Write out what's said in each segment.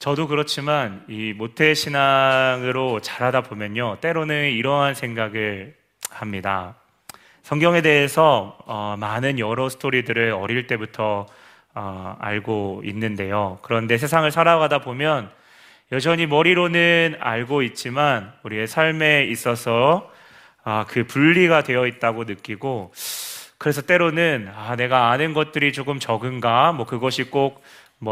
저도 그렇지만 이 모태신앙으로 자라다 보면요, 때로는 이러한 생각을 합니다. 성경에 대해서 많은 여러 스토리들을 어릴 때부터 알고 있는데요, 그런데 세상을 살아가다 보면 여전히 머리로는 알고 있지만 우리의 삶에 있어서 그 분리가 되어 있다고 느끼고, 그래서 때로는 내가 아는 것들이 조금 적은가, 그것이 꼭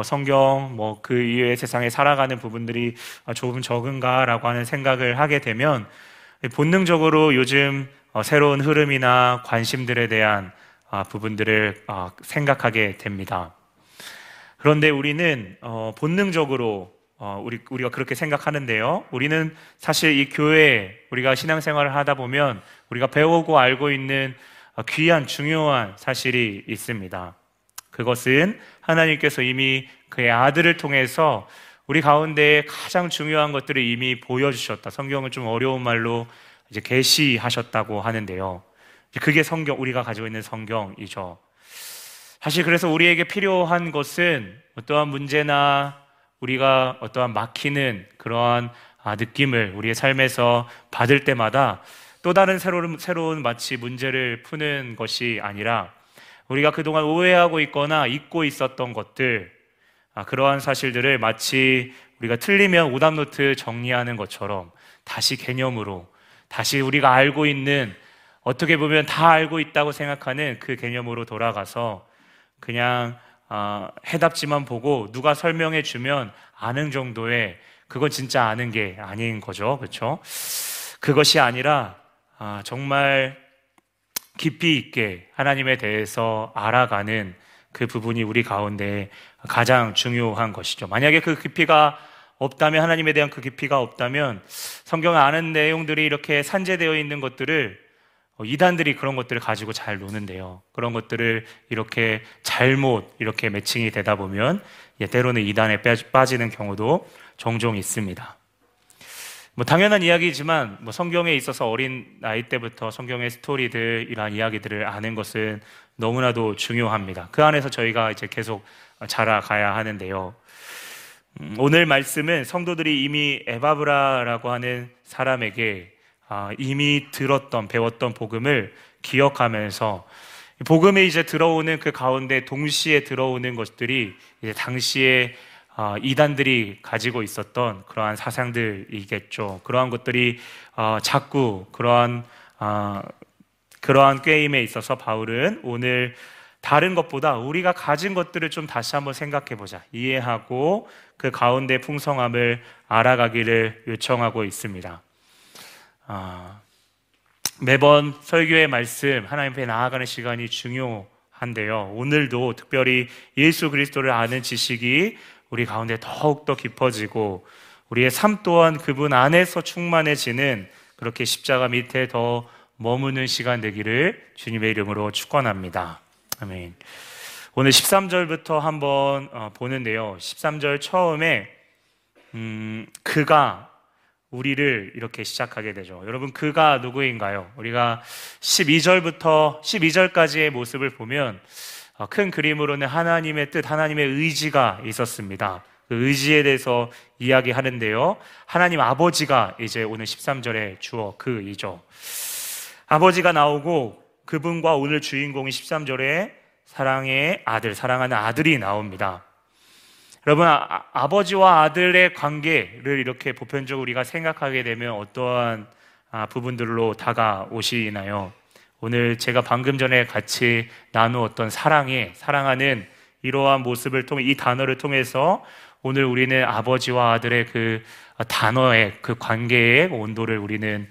성경, 그 이외의 세상에 살아가는 부분들이 조금 적은가라고 하는 생각을 하게 되면 본능적으로 요즘 새로운 흐름이나 관심들에 대한 부분들을 생각하게 됩니다. 그런데 우리는 본능적으로 우리가 그렇게 생각하는데요, 우리는 사실 이 교회, 우리가 신앙생활을 하다 보면 우리가 배우고 알고 있는 귀한 중요한 사실이 있습니다. 그것은 하나님께서 이미 그의 아들을 통해서 우리 가운데 가장 중요한 것들을 이미 보여주셨다. 성경은 좀 어려운 말로 이제 계시하셨다고 하는데요, 그게 성경, 우리가 가지고 있는 성경이죠. 사실 그래서 우리에게 필요한 것은 어떠한 문제나 우리가 어떠한 막히는 그러한 느낌을 우리의 삶에서 받을 때마다 또 다른 새로운 마치 문제를 푸는 것이 아니라, 우리가 그동안 오해하고 있거나 잊고 있었던 것들, 그러한 사실들을 마치 우리가 틀리면 오답노트 정리하는 것처럼 다시 개념으로, 다시 우리가 알고 있는, 어떻게 보면 다 알고 있다고 생각하는 그 개념으로 돌아가서 그냥 해답지만 보고 누가 설명해 주면 아는 정도의, 그건 진짜 아는 게 아닌 거죠, 그렇죠? 그것이 아니라 정말 깊이 있게 하나님에 대해서 알아가는 그 부분이 우리 가운데 가장 중요한 것이죠. 만약에 그 깊이가 없다면, 하나님에 대한 그 깊이가 없다면, 성경 아는 내용들이 이렇게 산재되어 있는 것들을, 이단들이 그런 것들을 가지고 잘 노는데요, 그런 것들을 이렇게 잘못 이렇게 매칭이 되다 보면 때로는 이단에 빠지는 경우도 종종 있습니다. 당연한 이야기지만 성경에 있어서 어린 나이 때부터 성경의 스토리들, 이러한 이야기들을 아는 것은 너무나도 중요합니다. 그 안에서 저희가 이제 계속 자라가야 하는데요, 오늘 말씀은 성도들이 이미 에바브라라고 하는 사람에게 이미 들었던, 배웠던 복음을 기억하면서, 복음에 이제 들어오는 그 가운데 동시에 들어오는 것들이 이제 당시에 이단들이 가지고 있었던 그러한 사상들이겠죠. 그러한 것들이 자꾸 그러한 게임에 있어서 바울은 오늘 다른 것보다 우리가 가진 것들을 좀 다시 한번 생각해보자, 이해하고 그 가운데 풍성함을 알아가기를 요청하고 있습니다. 매번 설교의 말씀, 하나님 앞에 나아가는 시간이 중요한데요, 오늘도 특별히 예수 그리스도를 아는 지식이 우리 가운데 더욱더 깊어지고 우리의 삶 또한 그분 안에서 충만해지는, 그렇게 십자가 밑에 더 머무는 시간 되기를 주님의 이름으로 축원합니다. 아멘. 오늘 13절부터 한번 보는데요, 13절 처음에 그가 우리를 이렇게 시작하게 되죠. 여러분, 그가 누구인가요? 우리가 12절까지의 모습을 보면 큰 그림으로는 하나님의 뜻, 하나님의 의지가 있었습니다. 그 의지에 대해서 이야기하는데요, 하나님 아버지가 이제 오늘 13절에 주어 그이죠. 아버지가 나오고 그분과 오늘 주인공인 13절에 사랑의 아들, 사랑하는 아들이 나옵니다. 여러분, 아버지와 아들의 관계를 이렇게 보편적으로 우리가 생각하게 되면 어떠한 부분들로 다가오시나요? 오늘 제가 방금 전에 같이 나누었던 사랑하는 이러한 모습을 통해, 이 단어를 통해서 오늘 우리는 아버지와 아들의 그 단어의 그 관계의 온도를 우리는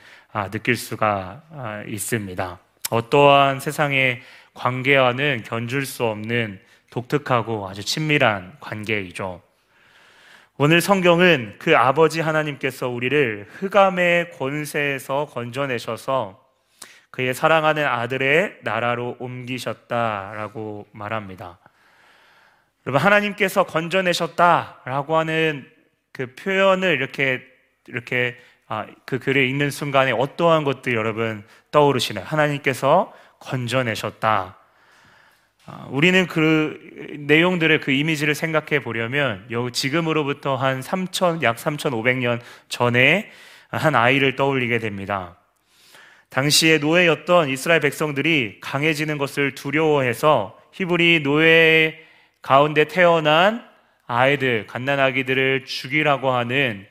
느낄 수가 있습니다. 어떠한 세상의 관계와는 견줄 수 없는 독특하고 아주 친밀한 관계이죠. 오늘 성경은 그 아버지 하나님께서 우리를 흑암의 권세에서 건져내셔서 그의 사랑하는 아들의 나라로 옮기셨다라고 말합니다. 여러분, 하나님께서 건져내셨다라고 하는 그 표현을 이렇게 그 글을 읽는 순간에 어떠한 것들 여러분 떠오르시나요? 하나님께서 건져내셨다. 우리는 그 내용들의 그 이미지를 생각해 보려면 지금으로부터 한 약 3,500년 전에 한 아이를 떠올리게 됩니다. 당시에 노예였던 이스라엘 백성들이 강해지는 것을 두려워해서 히브리 노예 가운데 태어난 아이들, 갓난아기들을 죽이라고 하는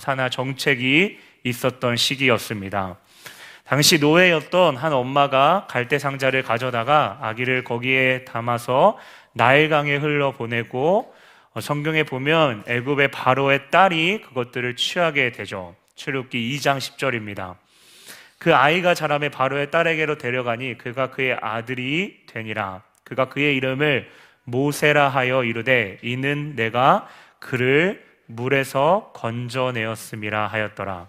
산하 정책이 있었던 시기였습니다. 당시 노예였던 한 엄마가 갈대 상자를 가져다가 아기를 거기에 담아서 나일강에 흘러보내고, 성경에 보면 애굽의 바로의 딸이 그것들을 취하게 되죠. 출애굽기 2장 10절입니다. 그 아이가 자라매 바로의 딸에게로 데려가니 그가 그의 아들이 되니라. 그가 그의 이름을 모세라 하여 이르되 이는 내가 그를 물에서 건져내었음이라 하였더라.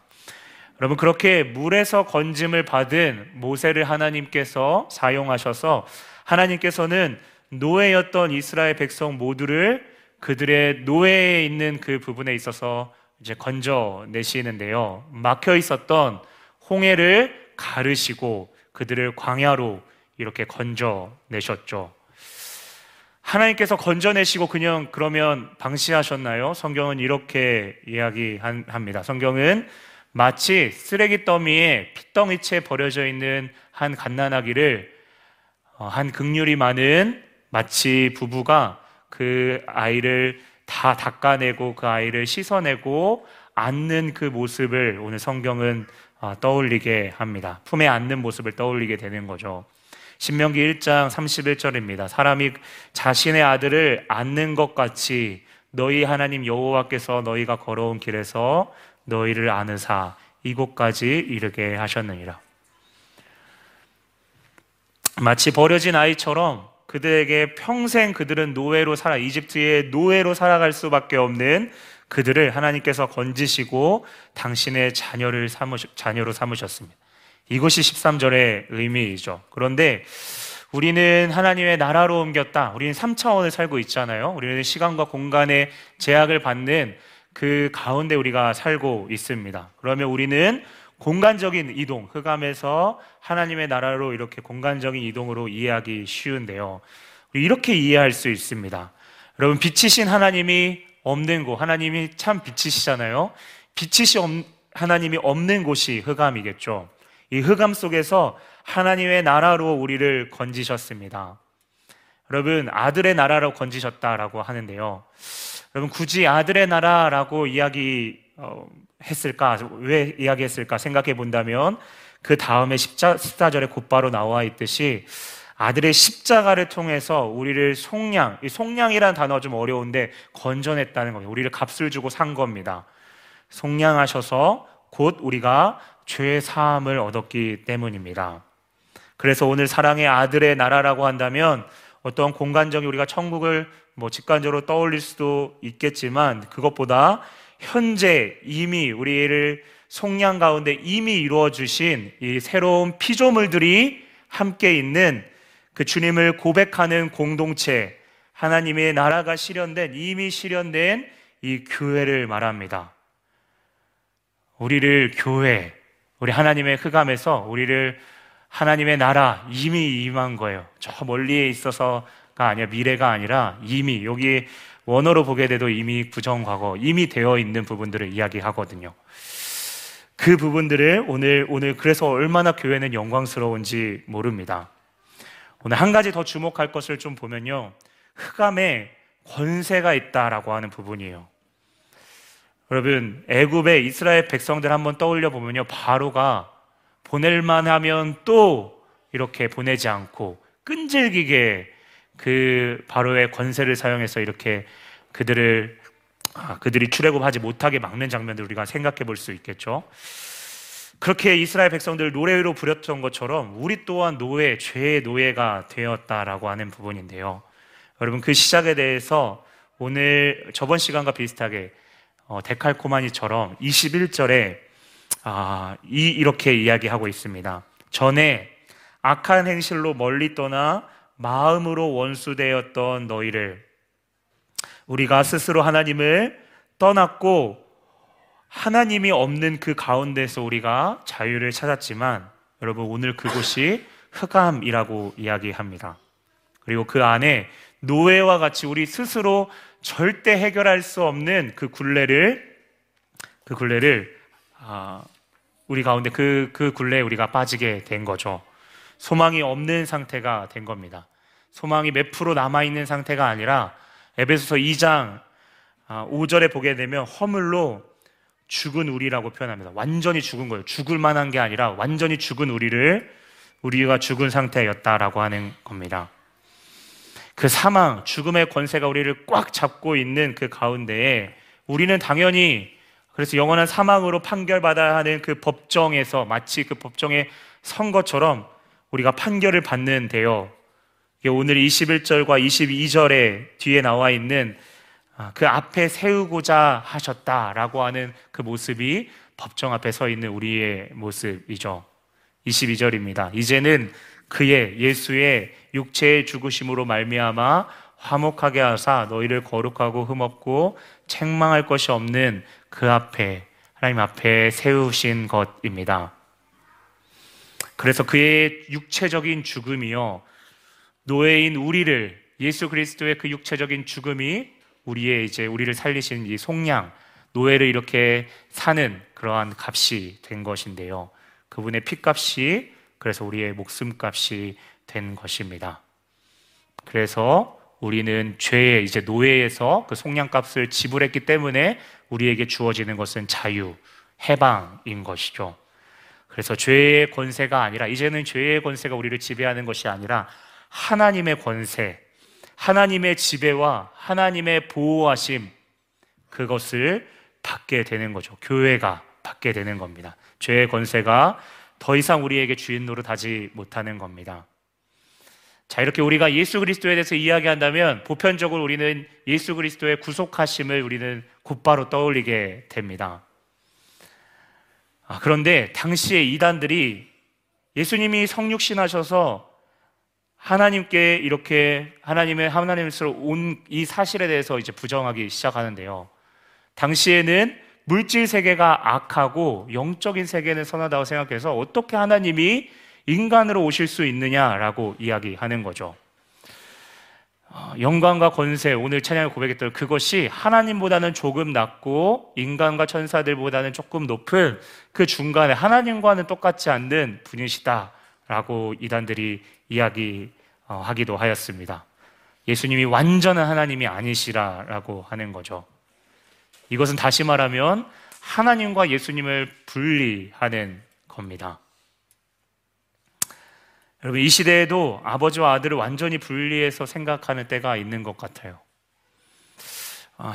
여러분, 그렇게 물에서 건짐을 받은 모세를 하나님께서 사용하셔서 하나님께서는 노예였던 이스라엘 백성 모두를 그들의 노예에 있는 그 부분에 있어서 이제 건져내시는데요, 막혀 있었던 홍해를 가르시고 그들을 광야로 이렇게 건져내셨죠. 하나님께서 건져내시고 그냥 그러면 방치하셨나요? 성경은 이렇게 이야기합니다. 성경은 마치 쓰레기 더미에 핏덩이채 버려져 있는 한 갓난아기를 한 긍휼이 많은 마치 부부가 그 아이를 다 닦아내고 그 아이를 씻어내고 안는 그 모습을 오늘 성경은 떠올리게 합니다. 품에 안는 모습을 떠올리게 되는 거죠. 신명기 1장 31절입니다. 사람이 자신의 아들을 안는 것 같이 너희 하나님 여호와께서 너희가 걸어온 길에서 너희를 안으사 이곳까지 이르게 하셨느니라. 마치 버려진 아이처럼 그들에게 평생 그들은 이집트의 노예로 살아갈 수밖에 없는 그들을 하나님께서 건지시고 당신의 자녀로 삼으셨습니다. 이것이 13절의 의미이죠. 그런데 우리는 하나님의 나라로 옮겼다. 우리는 3차원을 살고 있잖아요. 우리는 시간과 공간의 제약을 받는 그 가운데 우리가 살고 있습니다. 그러면 우리는 공간적인 이동, 흑암에서 하나님의 나라로 이렇게 공간적인 이동으로 이해하기 쉬운데요, 이렇게 이해할 수 있습니다. 여러분, 빛이신 하나님이 없는 곳, 하나님이 참 빛이시잖아요. 하나님이 없는 곳이 흑암이겠죠. 이 흑암 속에서 하나님의 나라로 우리를 건지셨습니다. 여러분, 아들의 나라로 건지셨다라고 하는데요, 여러분, 굳이 아들의 나라라고 왜 이야기했을까 생각해 본다면 그 다음에 14절에 곧바로 나와 있듯이 아들의 십자가를 통해서 우리를 이 속량이라는 단어가 좀 어려운데 건져냈다는 겁니다. 우리를 값을 주고 산 겁니다. 속량하셔서 곧 우리가 죄 사함을 얻었기 때문입니다. 그래서 오늘 사랑의 아들의 나라라고 한다면 어떤 공간적인 우리가 천국을 직관적으로 떠올릴 수도 있겠지만 그것보다 현재 이미 우리를 속량 가운데 이미 이루어 주신 이 새로운 피조물들이 함께 있는 그 주님을 고백하는 공동체, 하나님의 나라가 이미 실현된 이 교회를 말합니다. 우리를 교회, 우리 하나님의 흑암에서 우리를 하나님의 나라 이미 임한 거예요. 저 멀리에 있어서가 아니라 미래가 아니라 이미 여기 원어로 보게 돼도 이미 부정과거 이미 되어 있는 부분들을 이야기하거든요. 그 부분들을 오늘 그래서 얼마나 교회는 영광스러운지 모릅니다. 오늘 한 가지 더 주목할 것을 좀 보면요, 흑암에 권세가 있다라고 하는 부분이에요. 여러분, 애굽의 이스라엘 백성들 한번 떠올려 보면요, 바로가 보낼만 하면 또 이렇게 보내지 않고 끈질기게 그 바로의 권세를 사용해서 이렇게 그들이 출애굽하지 못하게 막는 장면들 우리가 생각해 볼 수 있겠죠. 그렇게 이스라엘 백성들 노예로 부렸던 것처럼 우리 또한 죄의 노예가 되었다라고 하는 부분인데요, 여러분, 그 시작에 대해서 오늘 저번 시간과 비슷하게 데칼코마니처럼 21절에 이렇게 이야기하고 있습니다. 전에 악한 행실로 멀리 떠나 마음으로 원수되었던 너희를 우리가 스스로 하나님을 떠났고 하나님이 없는 그 가운데서 우리가 자유를 찾았지만, 여러분, 오늘 그곳이 흑암이라고 이야기합니다. 그리고 그 안에 노예와 같이 우리 스스로 절대 해결할 수 없는 그 굴레를 우리 가운데 그 굴레에 우리가 빠지게 된 거죠. 소망이 없는 상태가 된 겁니다. 소망이 몇 프로 남아있는 상태가 아니라 에베소서 2장 5절에 보게 되면 허물로 죽은 우리라고 표현합니다. 완전히 죽은 거예요. 죽을 만한 게 아니라 완전히 죽은 우리가 죽은 상태였다라고 하는 겁니다. 그 사망, 죽음의 권세가 우리를 꽉 잡고 있는 그 가운데에 우리는 당연히 그래서 영원한 사망으로 판결받아야 하는 그 법정에서 마치 그 법정의 선거처럼 우리가 판결을 받는데요. 오늘 21절과 22절에 뒤에 나와 있는 그 앞에 세우고자 하셨다라고 하는 그 모습이 법정 앞에 서 있는 우리의 모습이죠. 22절입니다. 이제는 그의 예수의 육체의 죽으심으로 말미암아 화목하게 하사 너희를 거룩하고 흠없고 책망할 것이 없는 그 앞에 하나님 앞에 세우신 것입니다. 그래서 그의 육체적인 죽음이요 노예인 우리를 예수 그리스도의 그 육체적인 죽음이 우리의 이제 우리를 살리신 이 속량 노예를 이렇게 사는 그러한 값이 된 것인데요. 그분의 피값이 그래서 우리의 목숨값이 된 것입니다. 그래서 우리는 죄의 이제 노예에서 그 속량값을 지불했기 때문에 우리에게 주어지는 것은 자유, 해방인 것이죠. 그래서 죄의 권세가 아니라 이제는 죄의 권세가 우리를 지배하는 것이 아니라 하나님의 권세, 하나님의 지배와 하나님의 보호하심 그것을 받게 되는 거죠. 교회가 받게 되는 겁니다. 죄의 권세가 더 이상 우리에게 주인 노릇하지 못하는 겁니다. 자, 이렇게 우리가 예수 그리스도에 대해서 이야기한다면 보편적으로 우리는 예수 그리스도의 구속하심을 우리는 곧바로 떠올리게 됩니다. 그런데 당시의 이단들이 예수님이 성육신하셔서 하나님께 이렇게 하나님으로 온 이 사실에 대해서 이제 부정하기 시작하는데요. 당시에는 물질 세계가 악하고 영적인 세계는 선하다고 생각해서 어떻게 하나님이 인간으로 오실 수 있느냐라고 이야기하는 거죠. 영광과 권세, 오늘 찬양을 고백했던 그것이 하나님보다는 조금 낮고 인간과 천사들보다는 조금 높은 그 중간에 하나님과는 똑같지 않는 분이시다라고 이단들이 이야기하기도 하였습니다. 예수님이 완전한 하나님이 아니시라라고 하는 거죠. 이것은 다시 말하면 하나님과 예수님을 분리하는 겁니다. 여러분, 이 시대에도 아버지와 아들을 완전히 분리해서 생각하는 때가 있는 것 같아요.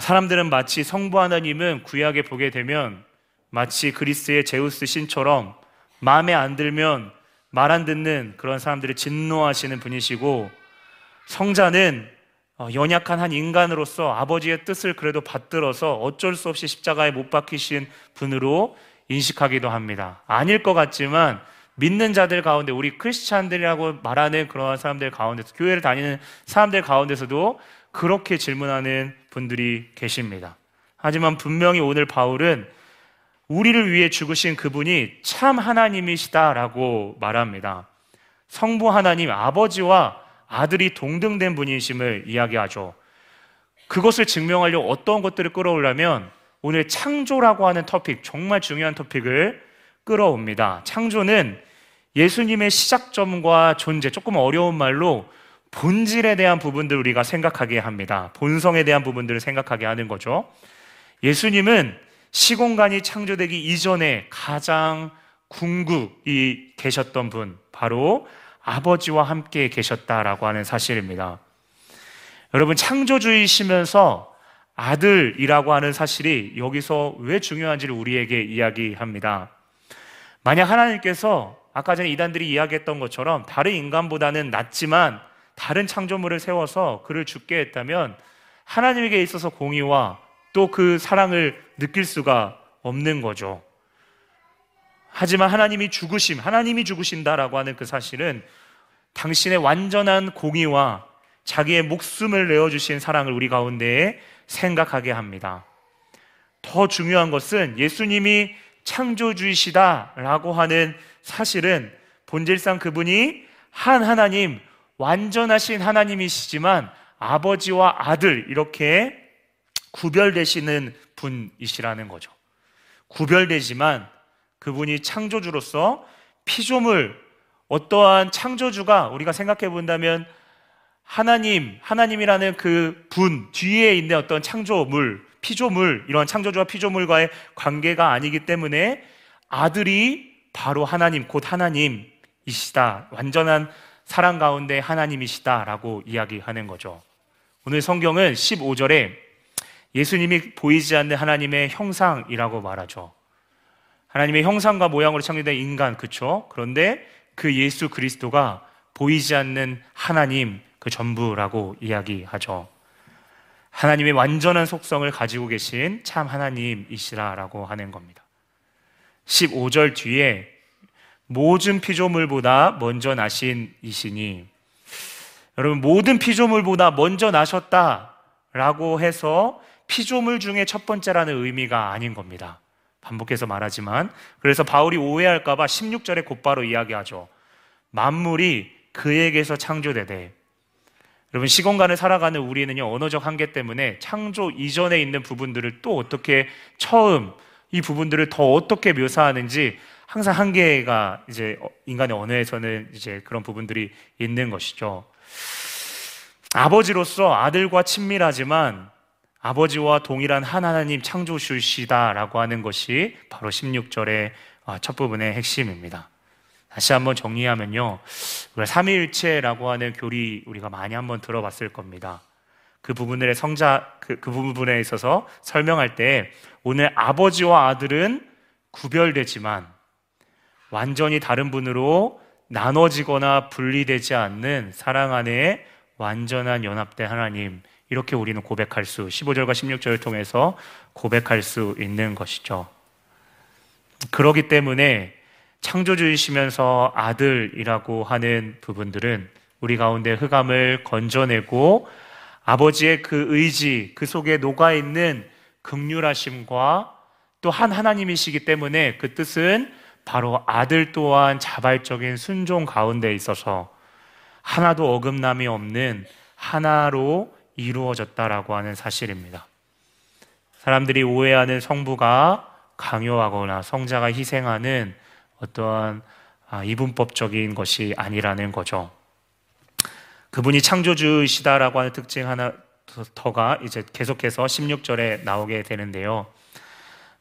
사람들은 마치 성부 하나님은 구약에 보게 되면 마치 그리스의 제우스 신처럼 마음에 안 들면 말 안 듣는 그런 사람들을 진노하시는 분이시고 성자는 연약한 한 인간으로서 아버지의 뜻을 그래도 받들어서 어쩔 수 없이 십자가에 못 박히신 분으로 인식하기도 합니다. 아닐 것 같지만 믿는 자들 가운데 우리 크리스찬들이라고 말하는 그러한 사람들 가운데서 교회를 다니는 사람들 가운데서도 그렇게 질문하는 분들이 계십니다. 하지만 분명히 오늘 바울은 우리를 위해 죽으신 그분이 참 하나님이시다라고 말합니다. 성부 하나님 아버지와 아들이 동등된 분이심을 이야기하죠. 그것을 증명하려고 어떤 것들을 끌어오려면 오늘 창조라고 하는 토픽, 정말 중요한 토픽을 끌어옵니다. 창조는 예수님의 시작점과 존재, 조금 어려운 말로 본질에 대한 부분들을 우리가 생각하게 합니다. 본성에 대한 부분들을 생각하게 하는 거죠. 예수님은 시공간이 창조되기 이전에 가장 궁극이 계셨던 분, 바로 아버지와 함께 계셨다라고 하는 사실입니다. 여러분, 창조주의시면서 아들이라고 하는 사실이 여기서 왜 중요한지를 우리에게 이야기합니다. 만약 하나님께서 아까 전에 이단들이 이야기했던 것처럼 다른 인간보다는 낮지만 다른 창조물을 세워서 그를 죽게 했다면 하나님에게 있어서 공의와 또 그 사랑을 느낄 수가 없는 거죠. 하지만 하나님이 죽으신다라고 하는 그 사실은 당신의 완전한 공의와 자기의 목숨을 내어주신 사랑을 우리 가운데에 생각하게 합니다. 더 중요한 것은 예수님이 창조주이시다라고 하는 사실은 본질상 그분이 한 하나님 완전하신 하나님이시지만 아버지와 아들 이렇게 구별되시는 분이시라는 거죠. 구별되지만 그분이 창조주로서 피조물, 어떠한 창조주가 우리가 생각해 본다면 하나님이라는 그 분 뒤에 있는 어떤 창조물, 피조물, 이런 창조주와 피조물과의 관계가 아니기 때문에 아들이 바로 하나님, 곧 하나님이시다, 완전한 사랑 가운데 하나님이시다라고 이야기하는 거죠. 오늘 성경은 15절에 예수님이 보이지 않는 하나님의 형상이라고 말하죠. 하나님의 형상과 모양으로 창조된 인간, 그렇죠? 그런데 그 예수 그리스도가 보이지 않는 하나님 그 전부라고 이야기하죠. 하나님의 완전한 속성을 가지고 계신 참 하나님이시라라고 하는 겁니다. 15절 뒤에 모든 피조물보다 먼저 나신 이시니, 여러분 모든 피조물보다 먼저 나셨다라고 해서 피조물 중에 첫 번째라는 의미가 아닌 겁니다. 반복해서 말하지만, 그래서 바울이 오해할까 봐 16절에 곧바로 이야기하죠. 만물이 그에게서 창조되되. 여러분 시공간을 살아가는 우리는요, 언어적 한계 때문에 창조 이전에 있는 부분들을 또 어떻게 처음, 이 부분들을 더 어떻게 묘사하는지 항상 한계가 이제 인간의 언어에서는 이제 그런 부분들이 있는 것이죠. 아버지로서 아들과 친밀하지만 아버지와 동일한 한 하나님 창조주시다라고 하는 것이 바로 16절의 첫 부분의 핵심입니다. 다시 한번 정리하면요, 우리가 삼위일체라고 하는 교리 우리가 많이 한번 들어봤을 겁니다. 그 부분들의 성자, 그 부분에 있어서 설명할 때 오늘 아버지와 아들은 구별되지만 완전히 다른 분으로 나눠지거나 분리되지 않는 사랑 안에 완전한 연합된 하나님, 이렇게 우리는 고백할 수, 15절과 16절을 통해서 고백할 수 있는 것이죠. 그러기 때문에 창조주이시면서 아들이라고 하는 부분들은 우리 가운데 흑암을 건져내고 아버지의 그 의지, 그 속에 녹아있는 긍휼하심과 또 한 하나님이시기 때문에 그 뜻은 바로 아들 또한 자발적인 순종 가운데 있어서 하나도 어긋남이 없는 하나로 이루어졌다라고 하는 사실입니다. 사람들이 오해하는 성부가 강요하거나 성자가 희생하는 어떠한 이분법적인 것이 아니라는 거죠. 그분이 창조주이시다라고 하는 특징 하나 더가 이제 계속해서 16절에 나오게 되는데요,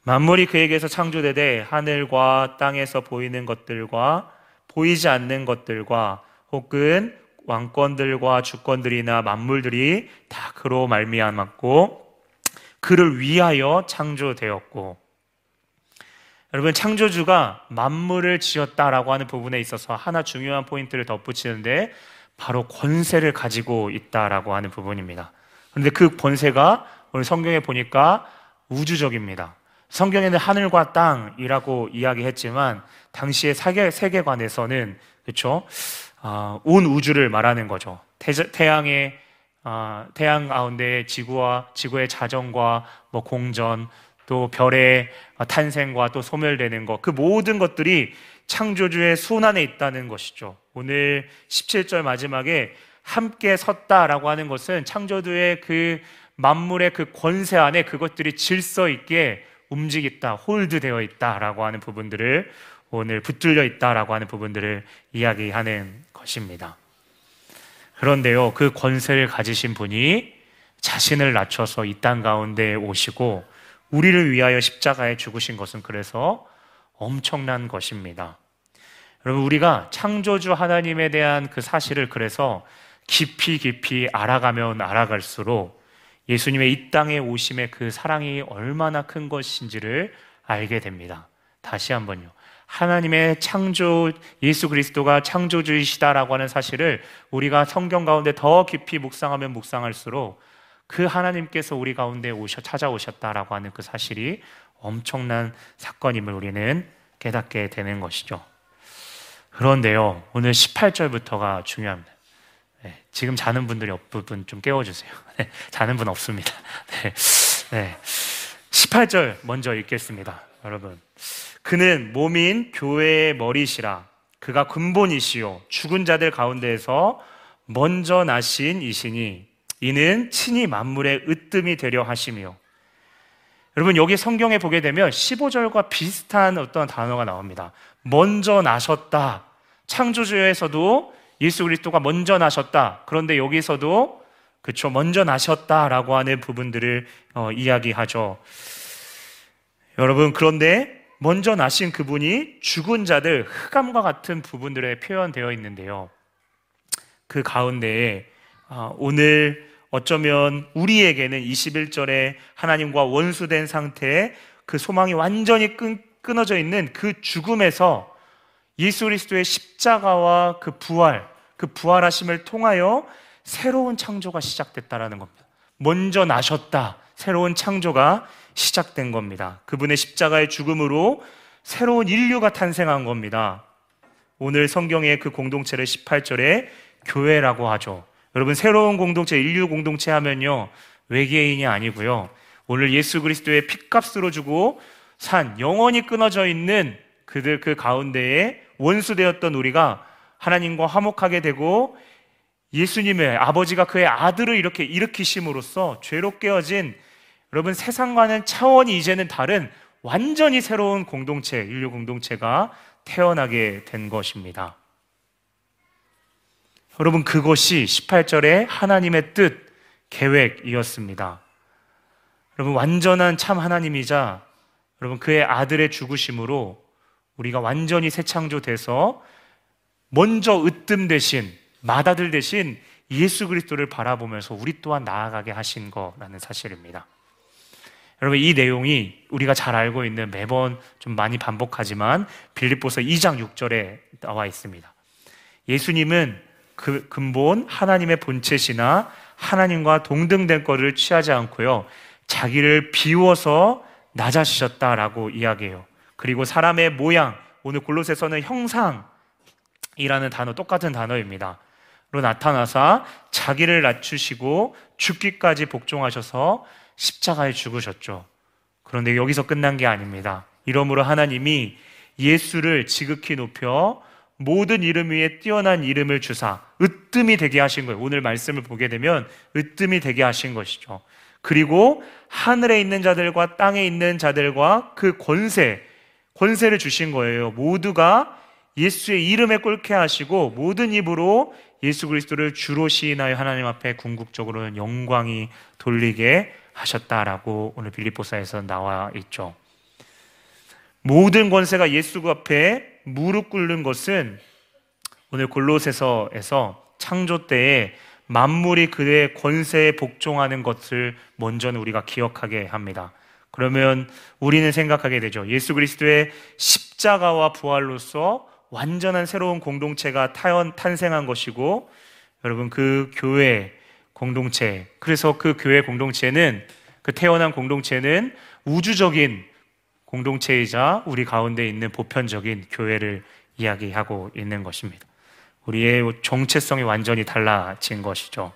만물이 그에게서 창조되되 하늘과 땅에서 보이는 것들과 보이지 않는 것들과 혹은 왕권들과 주권들이나 만물들이 다 그로 말미암았고 그를 위하여 창조되었고. 여러분 창조주가 만물을 지었다라고 하는 부분에 있어서 하나 중요한 포인트를 덧붙이는데 바로 권세를 가지고 있다라고 하는 부분입니다. 그런데 그 권세가 오늘 성경에 보니까 우주적입니다. 성경에는 하늘과 땅이라고 이야기했지만 당시의 세계관에서는 그렇죠? 온 우주를 말하는 거죠. 태양 가운데 지구와 지구의 자전과 뭐 공전, 또 별의 탄생과 또 소멸되는 것, 그 모든 것들이 창조주의 손 안에 있다는 것이죠. 오늘 17절 마지막에 함께 섰다라고 하는 것은 창조주의 그 만물의 그 권세 안에 그것들이 질서 있게 움직였다, 홀드되어 있다라고 하는 부분들을, 오늘 붙들려 있다라고 하는 부분들을 이야기하는 것입니다. 그런데요, 그 권세를 가지신 분이 자신을 낮춰서 이 땅 가운데 오시고 우리를 위하여 십자가에 죽으신 것은 그래서 엄청난 것입니다. 여러분 우리가 창조주 하나님에 대한 그 사실을 그래서 깊이 알아가면 알아갈수록 예수님의 이 땅에 오심의 그 사랑이 얼마나 큰 것인지를 알게 됩니다. 다시 한번요, 하나님의 창조, 예수 그리스도가 창조주이시다라고 하는 사실을 우리가 성경 가운데 더 깊이 묵상하면 묵상할수록 그 하나님께서 우리 가운데 찾아오셨다라고 하는 그 사실이 엄청난 사건임을 우리는 깨닫게 되는 것이죠. 그런데요, 오늘 18절부터가 중요합니다. 네, 지금 자는 분들이 옆부분 좀 깨워주세요. 네, 자는 분 없습니다. 네, 18절 먼저 읽겠습니다. 여러분, 그는 몸인 교회의 머리시라, 그가 근본이시요 죽은 자들 가운데에서 먼저 나신 이시니 이는 친히 만물의 으뜸이 되려 하심이요. 여러분, 여기 성경에 보게 되면 15절과 비슷한 어떤 단어가 나옵니다. 먼저 나셨다. 창조주에서도 예수 그리스도가 먼저 나셨다. 그런데 여기서도 그쵸, 먼저 나셨다라고 하는 부분들을 이야기하죠. 여러분, 그런데 먼저 나신 그분이 죽은 자들 흑암과 같은 부분들에 표현되어 있는데요, 그 가운데에 오늘 어쩌면 우리에게는 21절에 하나님과 원수된 상태에 그 소망이 완전히 끊어져 있는 그 죽음에서 예수 그리스도의 십자가와 그 부활, 그 부활하심을 통하여 새로운 창조가 시작됐다라는 겁니다. 먼저 나셨다, 새로운 창조가 시작된 겁니다. 그분의 십자가의 죽음으로 새로운 인류가 탄생한 겁니다. 오늘 성경의 그 공동체를 18절에 교회라고 하죠. 여러분, 새로운 공동체, 인류 공동체 하면요, 외계인이 아니고요, 오늘 예수 그리스도의 핏값으로 주고 산 영원히 끊어져 있는 그들 그 가운데에 원수되었던 우리가 하나님과 화목하게 되고 예수님의 아버지가 그의 아들을 이렇게 일으키심으로써 죄로 깨어진, 여러분, 세상과는 차원이 이제는 다른 완전히 새로운 공동체, 인류 공동체가 태어나게 된 것입니다. 여러분, 그것이 18절의 하나님의 뜻, 계획이었습니다. 여러분, 완전한 참 하나님이자 여러분 그의 아들의 죽으심으로 우리가 완전히 새 창조돼서 먼저 으뜸 대신, 마다들 대신 예수 그리스도를 바라보면서 우리 또한 나아가게 하신 거라는 사실입니다. 여러분, 이 내용이 우리가 잘 알고 있는, 매번 좀 많이 반복하지만 빌립보서 2장 6절에 나와 있습니다. 예수님은 그 근본 하나님의 본체시나 하나님과 동등된 것을 취하지 않고요, 자기를 비워서 낮아지셨다라고 이야기해요. 그리고 사람의 모양, 오늘 골로새서는 형상이라는 단어, 똑같은 단어입니다. 로 나타나사 자기를 낮추시고 죽기까지 복종하셔서 십자가에 죽으셨죠. 그런데 여기서 끝난 게 아닙니다. 이러므로 하나님이 예수를 지극히 높여 모든 이름 위에 뛰어난 이름을 주사 으뜸이 되게 하신 거예요. 오늘 말씀을 보게 되면 으뜸이 되게 하신 것이죠. 그리고 하늘에 있는 자들과 땅에 있는 자들과 그 권세를 주신 거예요. 모두가 예수의 이름에 꿇게 하시고 모든 입으로 예수 그리스도를 주로 시인하여 하나님 앞에 궁극적으로는 영광이 돌리게 하셨다라고 오늘 빌립보서에서 나와 있죠. 모든 권세가 예수 앞에 무릎 꿇는 것은 오늘 골로새서에서 창조 때에 만물이 그의 권세에 복종하는 것을 먼저는 우리가 기억하게 합니다. 그러면 우리는 생각하게 되죠. 예수 그리스도의 십자가와 부활로서 완전한 새로운 공동체가 탄생한 것이고, 여러분, 그 교회 공동체, 그래서 그 교회 공동체는, 그 태어난 공동체는 우주적인 공동체이자 우리 가운데 있는 보편적인 교회를 이야기하고 있는 것입니다. 우리의 정체성이 완전히 달라진 것이죠.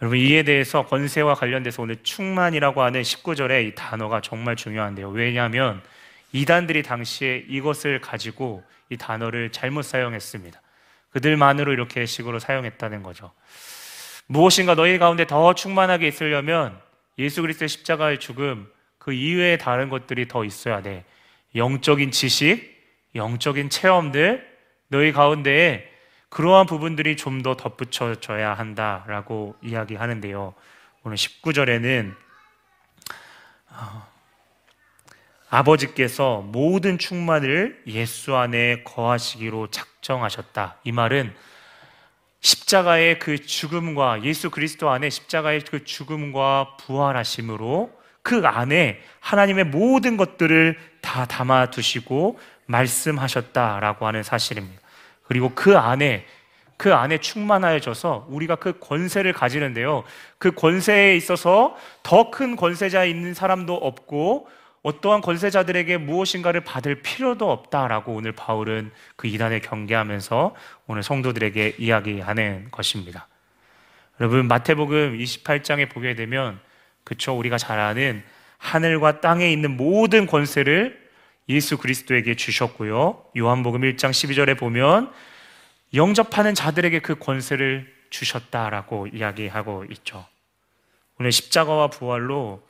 여러분, 이에 대해서 권세와 관련돼서 오늘 충만이라고 하는 19절의 이 단어가 정말 중요한데요. 왜냐하면 이단들이 당시에 이것을 가지고 이 단어를 잘못 사용했습니다. 그들만으로 이렇게 식으로 사용했다는 거죠. 무엇인가 너희 가운데 더 충만하게 있으려면 예수 그리스도의 십자가의 죽음, 그 이외에 다른 것들이 더 있어야 돼. 영적인 지식, 영적인 체험들, 너희 가운데에 그러한 부분들이 좀 더 덧붙여져야 한다라고 이야기하는데요. 오늘 19절에는 아버지께서 모든 충만을 예수 안에 거하시기로 작정하셨다. 이 말은 십자가의 그 죽음과 예수 그리스도 안에 십자가의 그 죽음과 부활하심으로 그 안에 하나님의 모든 것들을 다 담아두시고 말씀하셨다라고 하는 사실입니다. 그리고 그 안에 충만하여져서 우리가 그 권세를 가지는데요, 그 권세에 있어서 더 큰 권세자 있는 사람도 없고 어떠한 권세자들에게 무엇인가를 받을 필요도 없다라고 오늘 바울은 그 이단에 경계하면서 오늘 성도들에게 이야기하는 것입니다. 여러분, 마태복음 28장에 보게 되면 그쵸, 우리가 잘 아는 하늘과 땅에 있는 모든 권세를 예수 그리스도에게 주셨고요, 요한복음 1장 12절에 보면 영접하는 자들에게 그 권세를 주셨다라고 이야기하고 있죠. 오늘 십자가와 부활로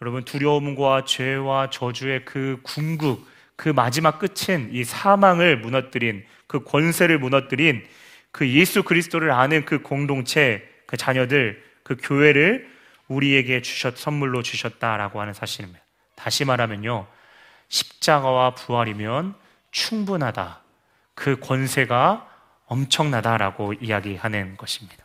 여러분 두려움과 죄와 저주의 그 궁극, 그 마지막 끝인 이 사망을 무너뜨린, 그 권세를 무너뜨린 그 예수 그리스도를 아는 그 공동체, 그 자녀들, 그 교회를 우리에게 선물로 주셨다라고 하는 사실입니다. 다시 말하면요, 십자가와 부활이면 충분하다, 그 권세가 엄청나다라고 이야기하는 것입니다.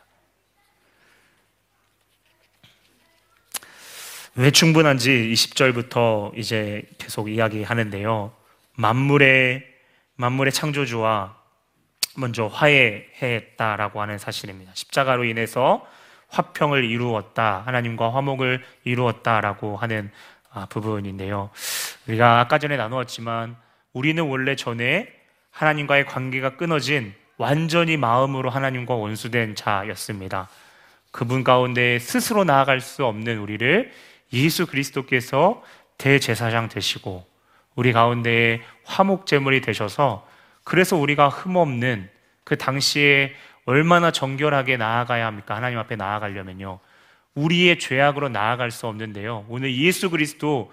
왜 충분한지 20절부터 이제 계속 이야기하는데요, 만물의 창조주와 먼저 화해했다라고 하는 사실입니다. 십자가로 인해서 화평을 이루었다, 하나님과 화목을 이루었다라고 하는 부분인데요, 우리가 아까 전에 나누었지만 우리는 원래 전에 하나님과의 관계가 끊어진, 완전히 마음으로 하나님과 원수된 자였습니다. 그분 가운데 스스로 나아갈 수 없는 우리를 예수 그리스도께서 대제사장 되시고 우리 가운데에 화목제물이 되셔서, 그래서 우리가 흠없는, 그 당시에 얼마나 정결하게 나아가야 합니까? 하나님 앞에 나아가려면요, 우리의 죄악으로 나아갈 수 없는데요, 오늘 예수 그리스도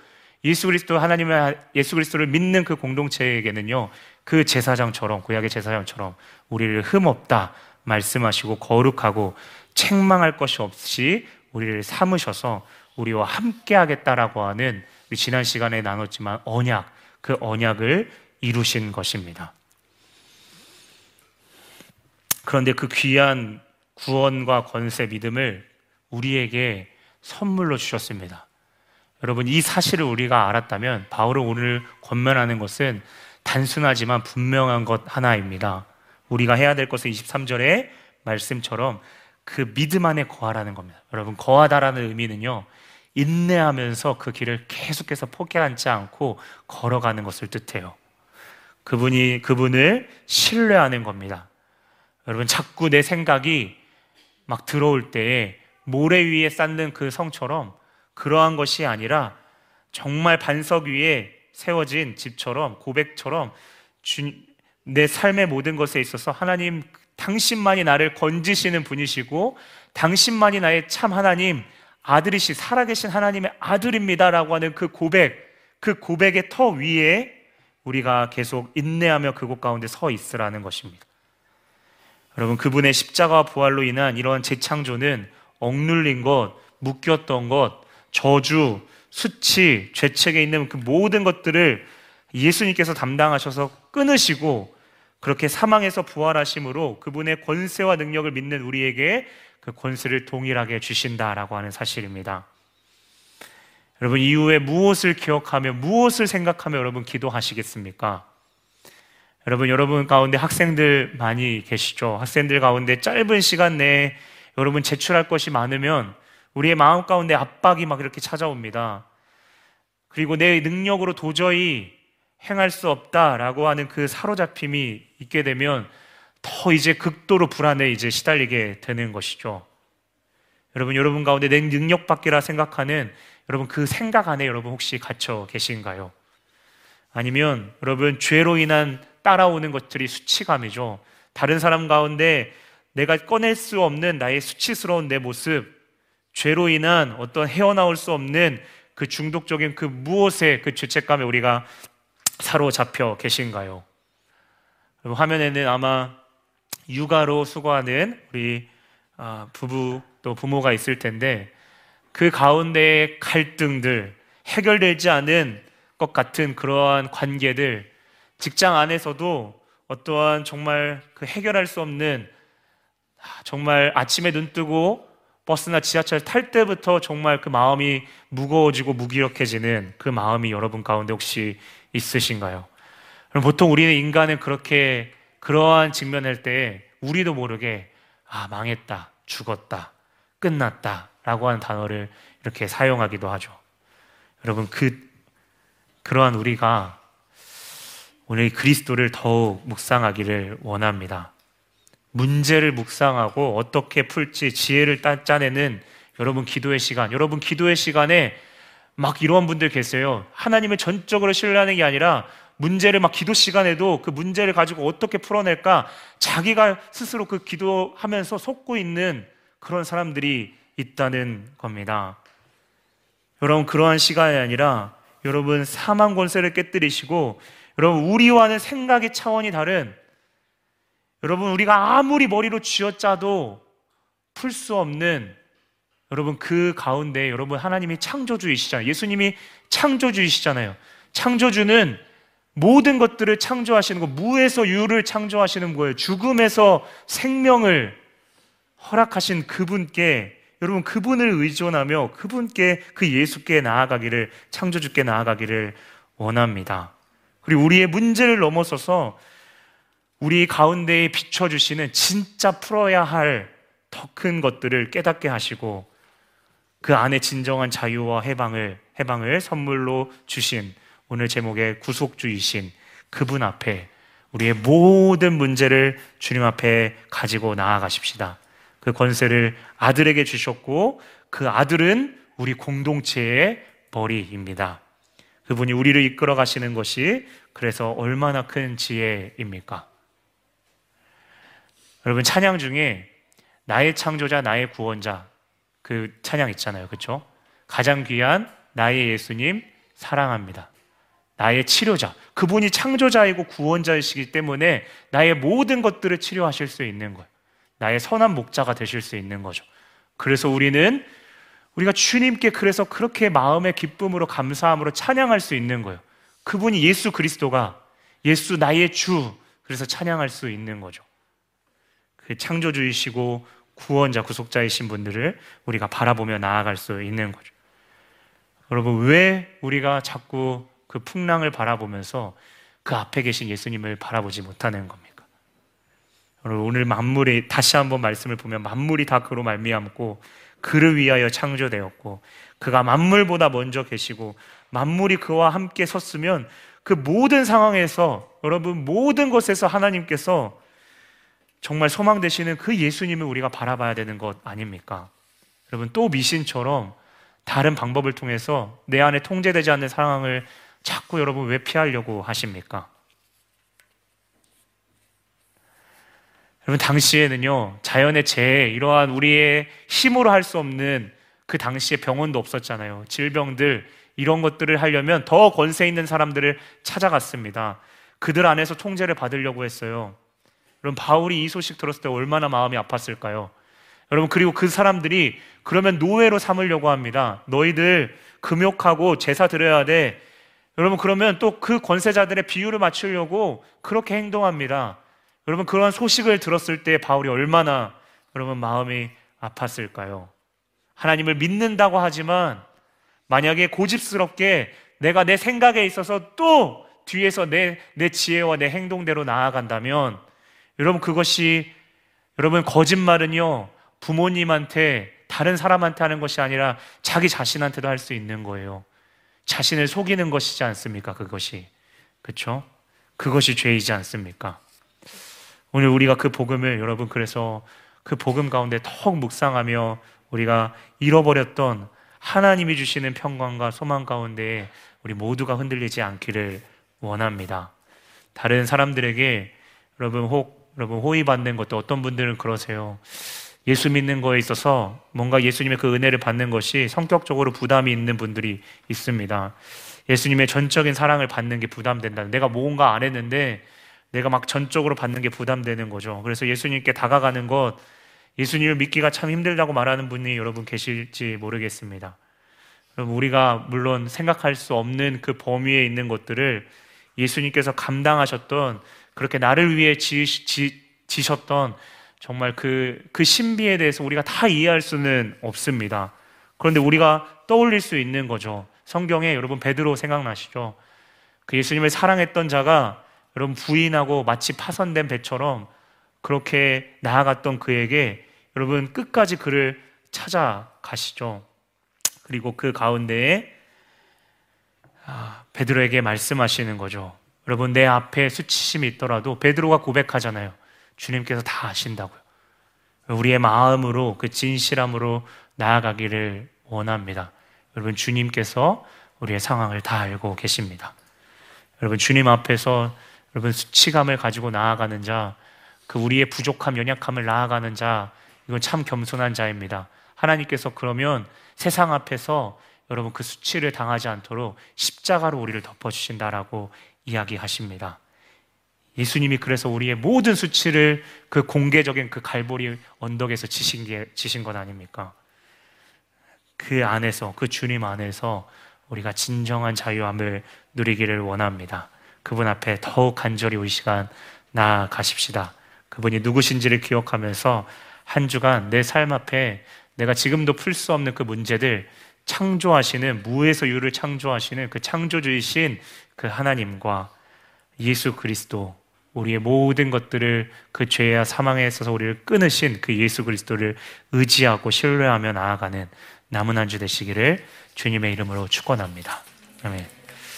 하나님의 예수 그리스도를 믿는 그 공동체에게는요, 그 제사장처럼, 구약의 제사장처럼 우리를 흠없다 말씀하시고 거룩하고 책망할 것이 없이 우리를 삼으셔서 우리와 함께 하겠다라고 하는, 우리 지난 시간에 나눴지만 언약, 그 언약을 이루신 것입니다. 그런데 그 귀한 구원과 권세, 믿음을 우리에게 선물로 주셨습니다. 여러분, 이 사실을 우리가 알았다면 바울을 오늘 권면하는 것은 단순하지만 분명한 것 하나입니다. 우리가 해야 될 것은 23절의 말씀처럼 그 믿음 안에 거하라는 겁니다. 여러분, 거하다라는 의미는요, 인내하면서 그 길을 계속해서 포기하지 않고 걸어가는 것을 뜻해요. 그분을 신뢰하는 겁니다. 여러분, 자꾸 내 생각이 막 들어올 때에 모래 위에 쌓는 그 성처럼, 그러한 것이 아니라 정말 반석 위에 세워진 집처럼, 고백처럼, 내 삶의 모든 것에 있어서 하나님, 당신만이 나를 건지시는 분이시고 당신만이 나의 참 하나님, 아들이시, 살아계신 하나님의 아들입니다라고 하는 그 고백, 그 고백의 터 위에 우리가 계속 인내하며 그곳 가운데 서 있으라는 것입니다. 여러분, 그분의 십자가와 부활로 인한 이러한 재창조는 억눌린 것, 묶였던 것, 저주, 수치, 죄책에 있는 그 모든 것들을 예수님께서 담당하셔서 끊으시고, 그렇게 사망에서 부활하심으로 그분의 권세와 능력을 믿는 우리에게 그 권세를 동일하게 주신다라고 하는 사실입니다. 여러분, 이후에 무엇을 기억하며 무엇을 생각하며 여러분 기도하시겠습니까? 여러분 가운데 학생들 많이 계시죠? 학생들 가운데 짧은 시간 내에 여러분 제출할 것이 많으면 우리의 마음 가운데 압박이 막 이렇게 찾아옵니다. 그리고 내 능력으로 도저히 행할 수 없다라고 하는 그 사로잡힘이 있게 되면 더 이제 극도로 불안에 이제 시달리게 되는 것이죠. 여러분 가운데 내 능력 밖이라 생각하는 여러분 그 생각 안에 여러분 혹시 갇혀 계신가요? 아니면 여러분 죄로 인한 따라오는 것들이 수치감이죠. 다른 사람 가운데 내가 꺼낼 수 없는 나의 수치스러운 내 모습, 죄로 인한 어떤 헤어나올 수 없는 그 중독적인 그 무엇의 그 죄책감에 우리가 사로잡혀 계신가요? 여러분, 화면에는 아마 육아로 수고하는 우리 부부 또 부모가 있을 텐데, 그 가운데의 갈등들, 해결되지 않은 것 같은 그러한 관계들, 직장 안에서도 어떠한 정말 그 해결할 수 없는, 정말 아침에 눈 뜨고 버스나 지하철 탈 때부터 정말 그 마음이 무거워지고 무기력해지는 그 마음이 여러분 가운데 혹시 있으신가요? 그럼 보통 우리는, 인간은 그렇게 그러한 직면할 때 우리도 모르게 망했다, 죽었다, 끝났다 라고 하는 단어를 이렇게 사용하기도 하죠. 여러분, 그러한 우리가 오늘 그리스도를 더욱 묵상하기를 원합니다. 문제를 묵상하고 어떻게 풀지 지혜를 짜내는 여러분 기도의 시간, 여러분 기도의 시간에 막 이런 분들 계세요. 하나님을 전적으로 신뢰하는 게 아니라 문제를 막 기도 시간에도 그 문제를 가지고 어떻게 풀어낼까 자기가 스스로 그 기도하면서 속고 있는 그런 사람들이 있다는 겁니다. 여러분, 그러한 시간이 아니라 여러분 사망 권세를 깨뜨리시고, 여러분 우리와는 생각의 차원이 다른, 여러분 우리가 아무리 머리로 쥐어짜도 풀 수 없는, 여러분 그 가운데 여러분 하나님이 창조주이시잖아요. 예수님이 창조주이시잖아요. 창조주는 모든 것들을 창조하시는 거, 무에서 유를 창조하시는 거예요. 죽음에서 생명을 허락하신 그분께, 여러분 그분을 의존하며 그분께, 그 예수께 나아가기를, 창조주께 나아가기를 원합니다. 그리고 우리의 문제를 넘어서서 우리 가운데에 비춰주시는, 진짜 풀어야 할 더 큰 것들을 깨닫게 하시고 그 안에 진정한 자유와 해방을 선물로 주신 오늘 제목의 구속주이신 그분 앞에 우리의 모든 문제를 주님 앞에 가지고 나아가십시다. 그 권세를 아들에게 주셨고 그 아들은 우리 공동체의 머리입니다. 그분이 우리를 이끌어 가시는 것이 그래서 얼마나 큰 지혜입니까? 여러분 찬양 중에 나의 창조자 나의 구원자 그 찬양 있잖아요, 그렇죠? 가장 귀한 나의 예수님 사랑합니다. 나의 치료자, 그분이 창조자이고 구원자이시기 때문에 나의 모든 것들을 치료하실 수 있는 거예요. 나의 선한 목자가 되실 수 있는 거죠. 그래서 우리가 주님께 그래서 그렇게 마음의 기쁨으로 감사함으로 찬양할 수 있는 거예요. 그분이 예수 그리스도가 예수 나의 주, 그래서 찬양할 수 있는 거죠. 그 창조주이시고 구원자, 구속자이신 분들을 우리가 바라보며 나아갈 수 있는 거죠. 여러분 왜 우리가 자꾸 그 풍랑을 바라보면서 그 앞에 계신 예수님을 바라보지 못하는 겁니까? 오늘 만물이, 다시 한번 말씀을 보면 만물이 다 그로 말미암고 그를 위하여 창조되었고 그가 만물보다 먼저 계시고 만물이 그와 함께 섰으면 그 모든 상황에서, 여러분 모든 것에서 하나님께서 정말 소망 되시는 그 예수님을 우리가 바라봐야 되는 것 아닙니까? 여러분 또 미신처럼 다른 방법을 통해서 내 안에 통제되지 않는 상황을 자꾸 여러분 왜 피하려고 하십니까? 여러분 당시에는요, 자연의 재해, 이러한 우리의 힘으로 할 수 없는 그 당시에 병원도 없었잖아요. 질병들 이런 것들을 하려면 더 권세 있는 사람들을 찾아갔습니다. 그들 안에서 통제를 받으려고 했어요. 여러분 바울이 이 소식 들었을 때 얼마나 마음이 아팠을까요? 여러분 그리고 그 사람들이 그러면 노예로 삼으려고 합니다. 너희들 금욕하고 제사 드려야 돼. 여러분 그러면 또 그 권세자들의 비유를 맞추려고 그렇게 행동합니다. 여러분 그러한 소식을 들었을 때 바울이 얼마나, 여러분 마음이 아팠을까요? 하나님을 믿는다고 하지만 만약에 고집스럽게 내가 내 생각에 있어서 또 뒤에서 내 지혜와 내 행동대로 나아간다면, 여러분 그것이, 여러분 거짓말은요 부모님한테, 다른 사람한테 하는 것이 아니라 자기 자신한테도 할 수 있는 거예요. 자신을 속이는 것이지 않습니까? 그것이, 그렇죠? 그것이 죄이지 않습니까? 오늘 우리가 그 복음을, 여러분 그래서 그 복음 가운데 더욱 묵상하며 우리가 잃어버렸던 하나님이 주시는 평강과 소망 가운데 우리 모두가 흔들리지 않기를 원합니다. 다른 사람들에게 여러분 호의받는 것도, 어떤 분들은 그러세요. 예수 믿는 거에 있어서 뭔가 예수님의 그 은혜를 받는 것이 성격적으로 부담이 있는 분들이 있습니다. 예수님의 전적인 사랑을 받는 게 부담된다. 내가 뭔가 안 했는데 내가 막 전적으로 받는 게 부담되는 거죠. 그래서 예수님께 다가가는 것, 예수님을 믿기가 참 힘들다고 말하는 분이 여러분 계실지 모르겠습니다. 여러분 우리가 물론 생각할 수 없는 그 범위에 있는 것들을 예수님께서 감당하셨던, 그렇게 나를 위해 지셨던 정말 그 신비에 대해서 우리가 다 이해할 수는 없습니다. 그런데 우리가 떠올릴 수 있는 거죠. 성경에 여러분 베드로 생각나시죠? 그 예수님을 사랑했던 자가 여러분 부인하고 마치 파선된 배처럼 그렇게 나아갔던 그에게 여러분 끝까지 그를 찾아가시죠. 그리고 그 가운데에 베드로에게 말씀하시는 거죠. 여러분 내 앞에 수치심이 있더라도, 베드로가 고백하잖아요. 주님께서 다 아신다고요. 우리의 마음으로 그 진실함으로 나아가기를 원합니다. 여러분 주님께서 우리의 상황을 다 알고 계십니다. 여러분 주님 앞에서 여러분 수치감을 가지고 나아가는 자, 그 우리의 부족함, 연약함을 나아가는 자, 이건 참 겸손한 자입니다. 하나님께서 그러면 세상 앞에서 여러분 그 수치를 당하지 않도록 십자가로 우리를 덮어주신다라고 이야기하십니다. 예수님이 그래서 우리의 모든 수치를 그 공개적인 그 갈보리 언덕에서 지신 건 아닙니까? 그 안에서, 그 주님 안에서 우리가 진정한 자유함을 누리기를 원합니다. 그분 앞에 더욱 간절히 우리 시간 나아가십시다. 그분이 누구신지를 기억하면서 한 주간 내 삶 앞에 내가 지금도 풀 수 없는 그 문제들, 창조하시는, 무에서 유를 창조하시는 그 창조주이신 그 하나님과 예수 그리스도, 우리의 모든 것들을 그 죄와 사망에 있어서 우리를 끊으신 그 예수 그리스도를 의지하고 신뢰하며 나아가는 남은 한 주 되시기를 주님의 이름으로 축원합니다. 아멘.